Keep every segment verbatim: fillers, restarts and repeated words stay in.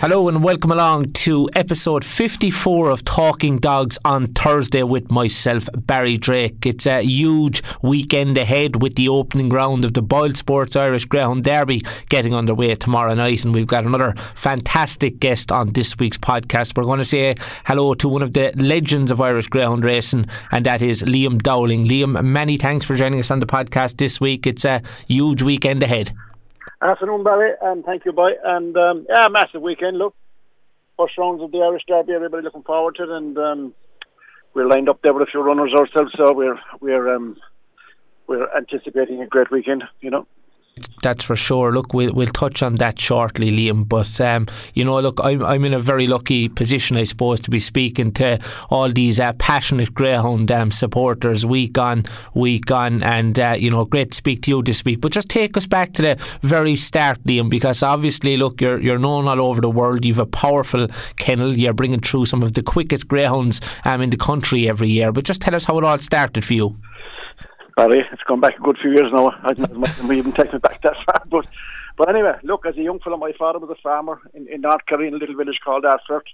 Hello and welcome along to episode fifty-four of Talking Dogs on Thursday with myself, Barry Drake. It's a huge weekend ahead with the opening round of the BoyleSports Irish Greyhound Derby getting underway tomorrow night, and we've got another fantastic guest on this week's podcast. We're going to say hello to one of the legends of Irish greyhound racing, and that is Liam Dowling. Liam, many thanks for joining us on the podcast this week. It's a huge weekend ahead. Afternoon, Barry, and thank you, boy. And um, yeah, massive weekend. Look, first rounds of the Irish Derby. Everybody looking forward to it, and um, we're lined up there with a few runners ourselves. So we're we're um, we're anticipating a great weekend, you know. That's for sure. Look, we'll, we'll touch on that shortly, Liam, but um, you know, look, I'm, I'm in a very lucky position, I suppose, to be speaking to all these uh, passionate greyhound um, supporters week on week on, and uh, you know, great to speak to you this week. But just take us back to the very start, Liam, because obviously, look, you're you're known all over the world. You've a powerful kennel. You're bringing through some of the quickest greyhounds um, in the country every year. But just tell us how it all started for you. Barry, it's gone back a good few years now. I don't know if we even take it back that far, but but anyway, look, as a young fellow, my father was a farmer in, in North Kerry, in a little village called Ashford,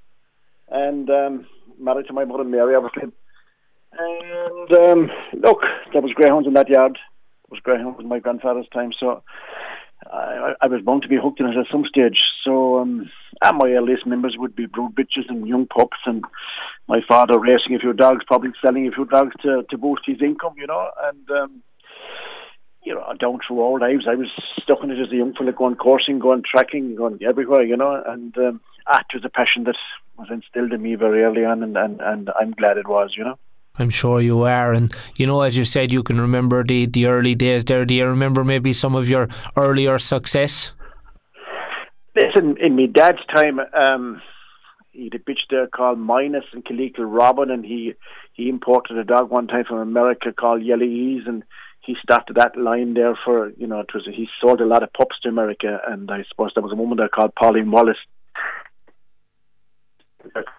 and um, married to my mother Mary, obviously. And um, look, there was greyhounds in that yard. There was greyhounds in my grandfather's time, so I, I was bound to be hooked in it at some stage. So um, and my earliest members would be brood bitches and young pups, and my father racing a few dogs, probably selling a few dogs to, to boost his income, you know. And um, you know, down through our lives, I was stuck in it as a young fella, going coursing, going tracking, going everywhere, you know. And um, ah, it was a passion that was instilled in me very early on, and, and, and I'm glad it was, you know. I'm sure you are, and you know, as you said, you can remember the, the early days there. Do you remember maybe some of your earlier success? Listen, in my dad's time, um, he had a bitch there called Minus and Calico Robin, and he, he imported a dog one time from America called Yelly Ease, and he started that line there for, you know, it was, he sold a lot of pups to America, and I suppose there was a woman there called Pauline Wallace,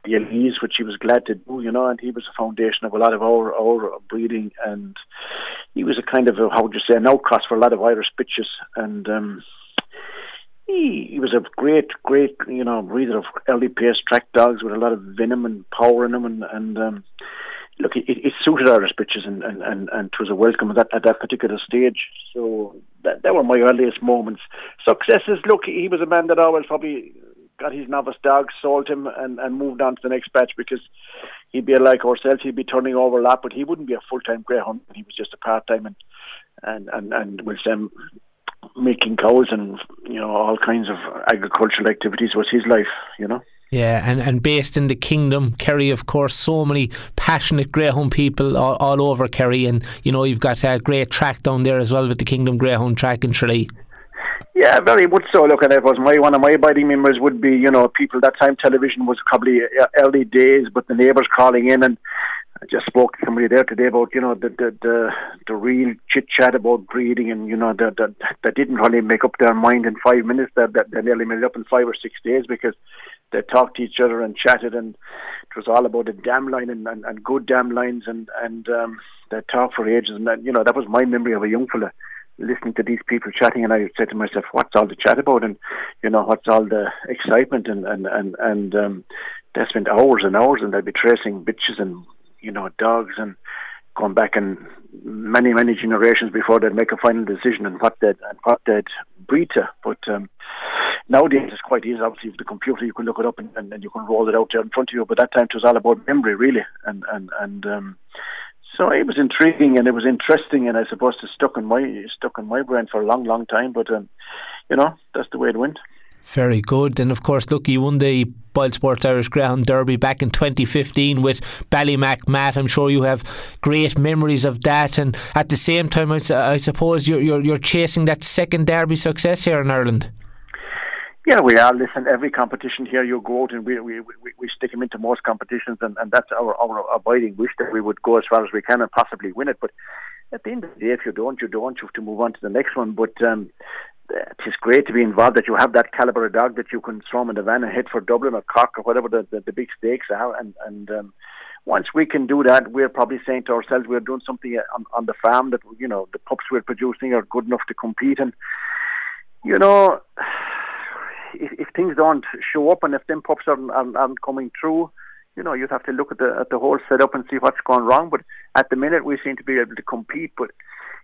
Yelly Ease, which he was glad to do, you know, and he was a foundation of a lot of our, our breeding, and he was a kind of, a, how would you say, an outcross for a lot of Irish bitches, and um, he, he was a great, great, you know, breeder of early pace track dogs with a lot of venom and power in them, and, and um, look, it, it suited Irish bitches, and, and, and, and it was a welcome at that, at that particular stage, so that, that were my earliest moments. Successes, look, he was a man that always probably got his novice dog, sold him, and, and moved on to the next batch, because he'd be like ourselves, he'd be turning over a lot, but he wouldn't be a full-time greyhound. He was just a part-time, and and, and, and with them making cows and, you know, all kinds of agricultural activities was his life, you know. Yeah, and, and based in the Kingdom, Kerry, of course, so many passionate greyhound people all, all over Kerry, and, you know, you've got a great track down there as well with the Kingdom Greyhound Track in Tralee. Yeah, very much so. Look, and it was my one of my abiding memories would be, you know, people that time television was probably early days, but the neighbours calling in, and I just spoke to somebody there today about, you know, the the the, the real chit chat about breeding, and you know that that that didn't really make up their mind in five minutes. That that they nearly made it up in five or six days because they talked to each other and chatted, and it was all about the dam line and, and, and good dam lines, and and um, they talked for ages, and that, you know, that was my memory of a young fella listening to these people chatting, and I said to myself, what's all the chat about, and you know, what's all the excitement, and and, and, and um, they spent hours and hours, and they'd be tracing bitches and, you know, dogs, and going back and many many generations before they'd make a final decision and what they'd, and what they'd breed to. But um, nowadays it's quite easy, obviously, with the computer you can look it up, and, and, and you can roll it out there in front of you, but that time it was all about memory, really, and and, and um so it was intriguing, and it was interesting, and I suppose it stuck in my stuck in my brain for a long, long time. But um, you know, that's the way it went. Very good. And of course, look, you won the BoyleSports Irish Greyhound Derby back in twenty fifteen with Ballymac Matt. I'm sure you have great memories of that. And at the same time, I, I suppose you're, you're you're chasing that second Derby success here in Ireland. Yeah, we are. Listen, every competition here you go out, and we we, we, we stick them into most competitions, and, and that's our, our abiding wish, that we would go as far as we can and possibly win it. But at the end of the day, if you don't, you don't. You have to move on to the next one. But um, it's great to be involved, that you have that calibre of dog that you can throw in the van and hit for Dublin or Cork or whatever the, the, the big stakes are. And, and um, once we can do that, we're probably saying to ourselves, we're doing something on, on the farm that, you know, the pups we're producing are good enough to compete. And, you know, if, if things don't show up and if them pups aren't, aren't, aren't coming through, you know, you'd have to look at the at the whole setup and see what's going wrong. But at the minute, we seem to be able to compete. But,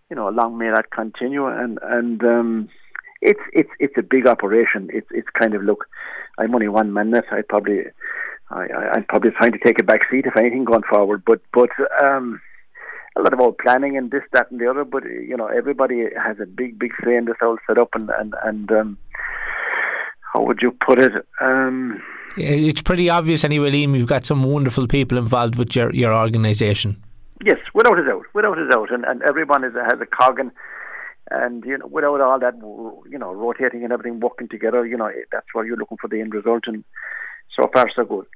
you know, long may that continue. And, and um, it's it's it's a big operation. It's it's kind of, look, I'm only one man. That I probably... I, I, I'm probably trying to take a back seat, if anything, going forward. But but um, a lot of old planning and this, that and the other. But, you know, everybody has a big, big say in this whole setup. And, and, and um, how would you put it? Um, it's pretty obvious anyway, Liam, you've got some wonderful people involved with your, your organisation. Yes, without a doubt. Without a doubt. And, and everyone is, has a cog in. And, you know, without all that, you know, rotating and everything working together, you know, that's where you're looking for the end result. And so far, so good.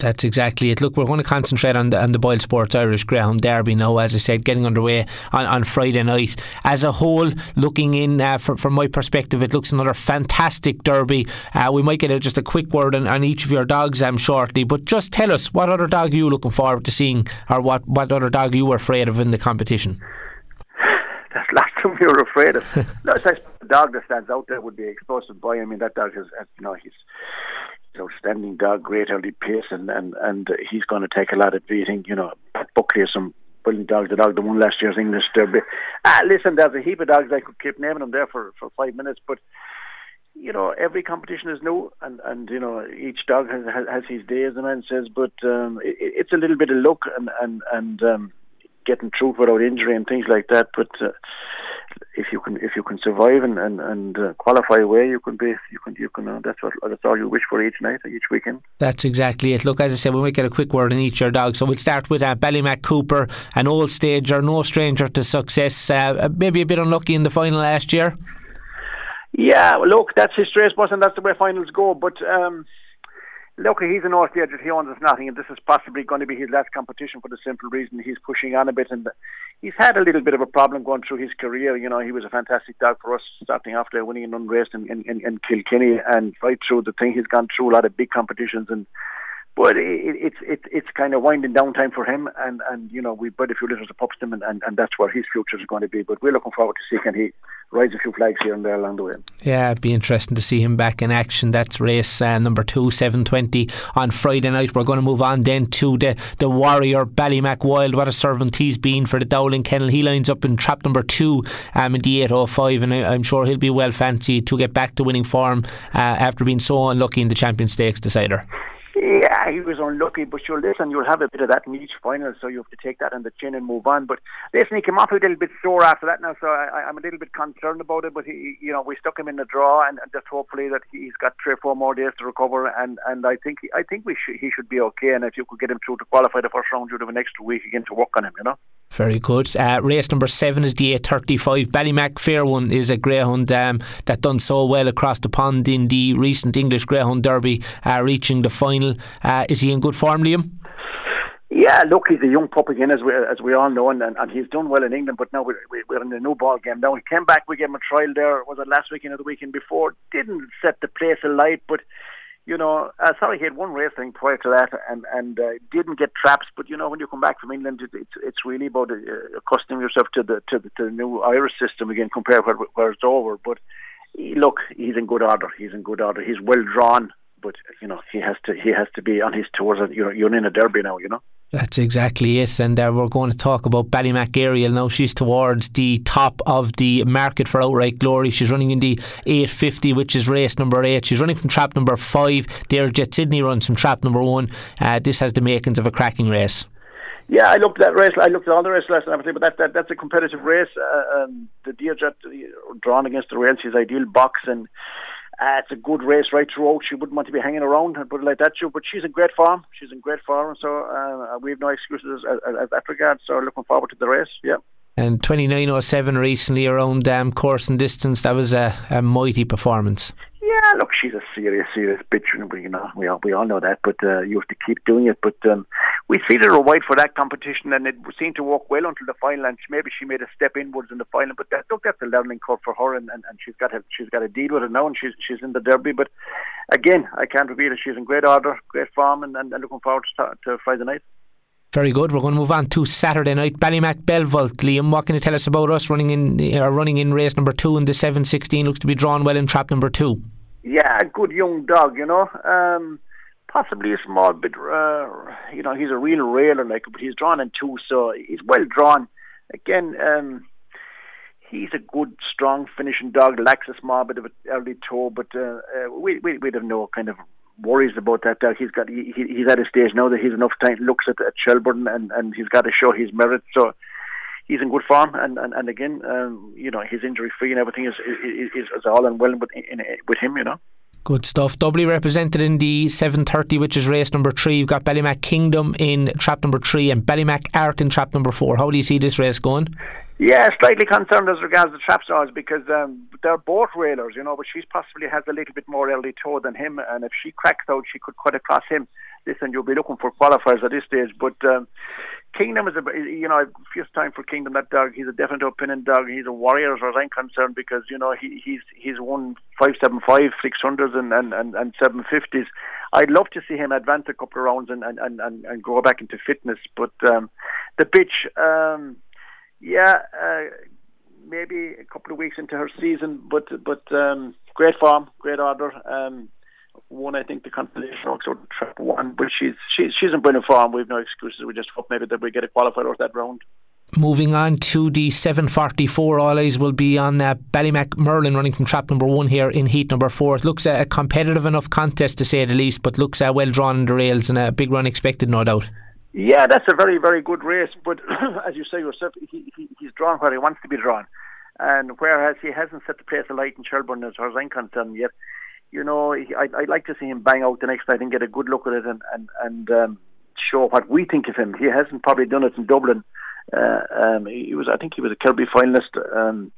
That's exactly it. Look, we're going to concentrate on the, on the BoyleSports Irish Greyhound Derby now, as I said, getting underway on, on Friday night. As a whole, looking in, uh, for, from my perspective, it looks another fantastic derby. Uh, we might get a, just a quick word on, on each of your dogs um, shortly, but just tell us, what other dog are you looking forward to seeing, or what, what other dog you were afraid of in the competition? That's last time we were afraid of. No, it's like the dog that stands out there would be Explosive Boy. I mean, that dog is, you know, he's... outstanding dog, great early pace, and, and, and he's going to take a lot of beating. You know, Buckley is some brilliant dogs. The dog that won last year's English Derby. Ah, listen, there's a heap of dogs I could keep naming them there for, for five minutes, but you know, every competition is new, and, and you know, each dog has, has his day, as the man says. But um, it, it's a little bit of luck and and and um, getting through without injury and things like that. But uh, if you can, if you can survive and and, and uh, qualify away, you can be, you can, you can. Uh, that's what, that's all you wish for each night, each weekend. That's exactly it. Look, as I said, we might get a quick word on each of your dogs. So we'll start with uh, Ballymac Cooper, an old stager, no stranger to success. Uh, maybe a bit unlucky in the final last year. Yeah, well, look, that's his race, boss, and that's the way finals go. But um, look, he's an old stager. He owns us nothing, and this is possibly going to be his last competition for the simple reason he's pushing on a bit and. The, He's had a little bit of a problem going through his career. You know, he was a fantastic dog for us, starting off there, winning an unraced in, in, in, in Kilkenny, and right through the thing, he's gone through a lot of big competitions. And but it, it's it, it's kind of winding down time for him. And, and you know, we bred a few litters of pups to him, and, and, and that's where his future is going to be. But we're looking forward to seeing can he rise a few flags here and there along the way. Yeah, it'd be interesting to see him back in action. That's race uh, number two, seven twenty on Friday night. We're going to move on then to the the warrior Ballymac Wilde. What a servant he's been for the Dowling kennel. He lines up in trap number two um, in the eight oh five, and I, I'm sure he'll be well fancied to get back to winning form uh, after being so unlucky in the Champion Stakes decider. Yeah, he was unlucky, but sure, listen, you'll have a bit of that in each final, so you have to take that on the chin and move on. But listen, he came off a little bit sore after that now, so I, I'm a little bit concerned about it. But he, you know, we stuck him in the draw, and just hopefully that he's got three or four more days to recover. And, and I think I think we sh- he should be okay. And if you could get him through to qualify the first round, you'd have an extra week again to work on him, you know. Very good. Uh, race number seven is the eight thirty-five. Ballymac Fair One is a greyhound um, that done so well across the pond in the recent English Greyhound Derby, uh, reaching the final. Uh, is he in good form, Liam? Yeah, look, he's a young pup again, as we as we all know, and, and he's done well in England. But now we're, we're in the new ball game. Now he came back. We gave him a trial there. Was it last weekend or the weekend before? Didn't set the place alight, but. You know, uh, sorry, he had one racing prior to that, and and uh, didn't get traps. But you know, when you come back from England, it, it's it's really about uh, accustoming yourself to the, to the to the new Irish system again, compared where where it's over. But look, he's in good order. He's in good order. He's well drawn, but you know, he has to he has to be on his tours. And you're you're in a derby now, you know. That's exactly it, and uh, we're going to talk about Ballymac Ariel now. She's towards the top of the market for outright glory. She's running in the eight fifty, which is race number eight. She's running from trap number five. Deerjet Sydney runs from trap number one. Uh, this has the makings of a cracking race. Yeah, I looked at that race. I looked at all the races last night, but that, that that's a competitive race. Uh, um, the Deerjet drawn against the rail. She's ideal box and. Uh, it's a good race right throughout. She wouldn't want to be hanging around and put it like that, too. But she's in great form. She's in great form. So uh, we have no excuses as, as, as that regard. So looking forward to the race. Yeah. And twenty-nine oh seven recently around um, course and distance. That was a, a mighty performance. Yeah, look, she's a serious, serious bitch. And we, you know, we all, we all know that. But uh, you have to keep doing it. But um, we seeded her wide for that competition, and it seemed to work well until the final. And maybe she made a step inwards in the final. But that, look, that's a leveling curve for her, and, and, and she's got to, she's got to deal with it now. And she's she's in the derby. But again, I can't reveal it. She's in great order, great form, and, and, and looking forward to, to Friday night. Very good. We're going to move on to Saturday night. Ballymac Bellvolt. Liam, what can you tell us about us running in uh, running in race number two in the seven sixteen? Looks to be drawn well in trap number two. Yeah, good young dog, you know. Um, possibly a small bit, uh, you know, he's a real railer, like, but he's drawn in two, so he's well drawn. Again, um, he's a good, strong finishing dog, lacks a small bit of an early toe, but uh, uh, we, we, we have no kind of worries about that dog. He's got, he, he's at a stage now that he's enough time, looks at, at Shelbourne, and, and he's got to show his merit, so he's in good form, and, and, and again, um, you know, his injury-free and everything is is, is, is all in well with, in, with him, you know. Good stuff. Doubly represented in the seven thirty, which is race number three. You've got Ballymac Kingdom in trap number three and Ballymac Art in trap number four. How do you see this race going? Yeah, slightly concerned as regards the trap stars because um, they're both railers, you know, but she's possibly has a little bit more early toe than him, and if she cracks out, she could cut across him. Listen, you'll be looking for qualifiers at this stage, but um, Kingdom is, a, you know, first time for Kingdom, that dog, he's a definite opinion dog. He's a warrior as far as I'm concerned because, you know, he, he's he's won five seventy-five, six hundreds and, and, and, and seven fifties. I'd love to see him advance a couple of rounds and, and, and, and go back into fitness, but um, the bitch, um, yeah, uh, maybe a couple of weeks into her season, but but um, great form, great order. Um, One, I think the competition also sort of trap one, but she's she's she's in brilliant form. We've no excuses. We just hope maybe that we get a qualifier out that round. Moving on to the seven forty-four, all eyes will be on uh, Ballymac Merlin running from trap number one here in heat number four. It looks uh, a competitive enough contest to say the least, but looks uh, well drawn in the rails and a big run expected, no doubt. Yeah, that's a very very good race, but as you say yourself, he, he he's drawn where he wants to be drawn, and whereas he hasn't set the place alight in Shelbourne as far as I'm concerned yet. You know, I'd, I'd like to see him bang out the next night and get a good look at it and, and, and um, show what we think of him. He hasn't probably done it in Dublin. Uh, um, he was, I think he was a Kirby finalist, um,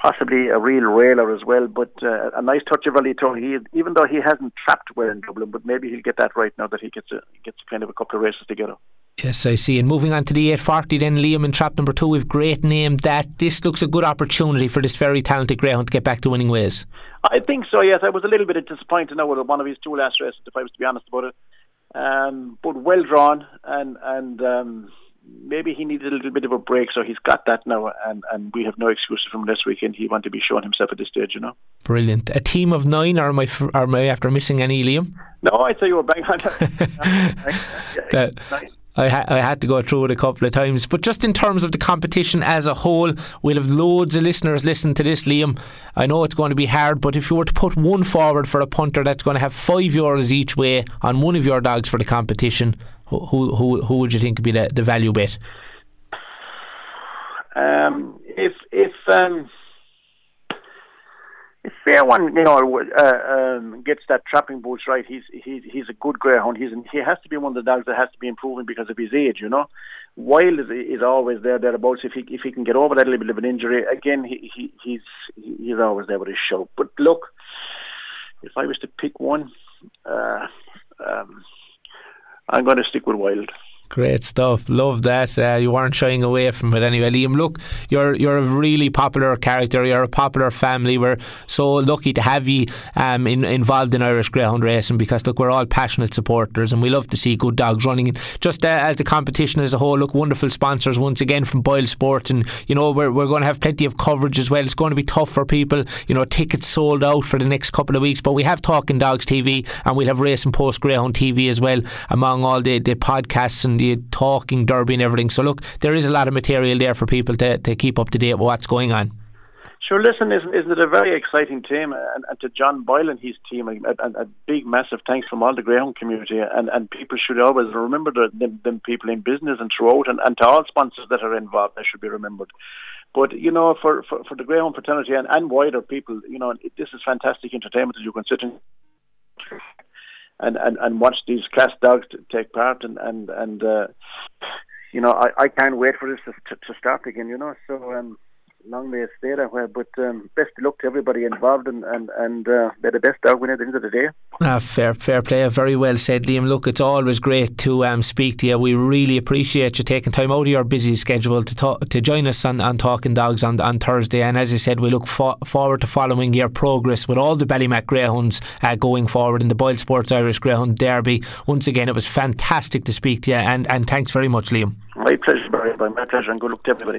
possibly a real railer as well, but uh, a nice touch of early toe. He, even though he hasn't trapped well in Dublin, but maybe he'll get that right now that he gets a, gets kind of a couple of races together. Yes, I see. And moving on to the eight forty then, Liam, in trap number two, we've great named that. This looks a good opportunity for this very talented greyhound to get back to winning ways. I think so, yes. I was a little bit disappointed now with one of his two last races, if I was to be honest about it. Um, but well drawn, and and um, maybe he needed a little bit of a break, so he's got that now, and, and we have no excuses from this weekend. He wanted to be showing himself at this stage, you know. Brilliant. A team of nine, or am I, or am I after missing any, Liam? No, I thought you were bang on that. Nice. I, ha- I had to go through it a couple of times, but just in terms of the competition as a whole, we'll have loads of listeners listen to this, Liam. I know it's going to be hard, but if you were to put one forward for a punter that's going to have five euros each way on one of your dogs for the competition, who who who would you think would be the, the value bet? Um, if if um, if Fair One, you know, uh, um, gets that trapping boots right, he's he's he's a good greyhound. He's he has to be one of the dogs that has to be improving because of his age, you know. Wilde is, is always there thereabouts. If he if he can get over that little bit of an injury again, he, he he's he's always there with his show. But look, if I was to pick one, uh, um, I'm going to stick with Wilde. Great stuff, love that. Uh, you weren't shying away from it anyway, Liam. Look, you're you're a really popular character, you're a popular family. We're so lucky to have you um, in, involved in Irish greyhound racing because look, we're all passionate supporters and we love to see good dogs running. And just uh, as the competition as a whole, look, wonderful sponsors once again from BoyleSports, and you know we're we're going to have plenty of coverage as well. It's going to be tough for people, you know, tickets sold out for the next couple of weeks, but we have Talking Dogs T V and we'll have Racing Post Greyhound T V as well, among all the, the podcasts and the Talking Derby and everything. So look, there is a lot of material there for people to, to keep up to date with what's going on. Sure, listen, isn't, isn't it a very exciting team, and, and to John Boyle and his team, a, a, a big massive thanks from all the greyhound community, and, and people should always remember the, them, them people in business and throughout, and, and to all sponsors that are involved, they should be remembered. But, you know, for, for, for the greyhound fraternity and, and wider people, you know, this is fantastic entertainment that you can sit in And, and, and watch these class dogs take part, and and, and uh, you know I, I can't wait for this to, to start again, you know. So um, long days later. But um, best of luck to everybody involved, and, and, and uh, they're the best dog winner at the end of the day. Ah, fair, fair play. Very well said, Liam. Look, it's always great to um, speak to you. We really appreciate you taking time out of your busy schedule to talk, to join us on, on Talking Dogs on, on Thursday. And as I said, we look fo- forward to following your progress with all the Ballymac Greyhounds uh, going forward in the BoyleSports Irish Greyhound Derby. Once again, it was fantastic to speak to you, and, and thanks very much, Liam. My pleasure, Barry. My pleasure, and good luck to everybody.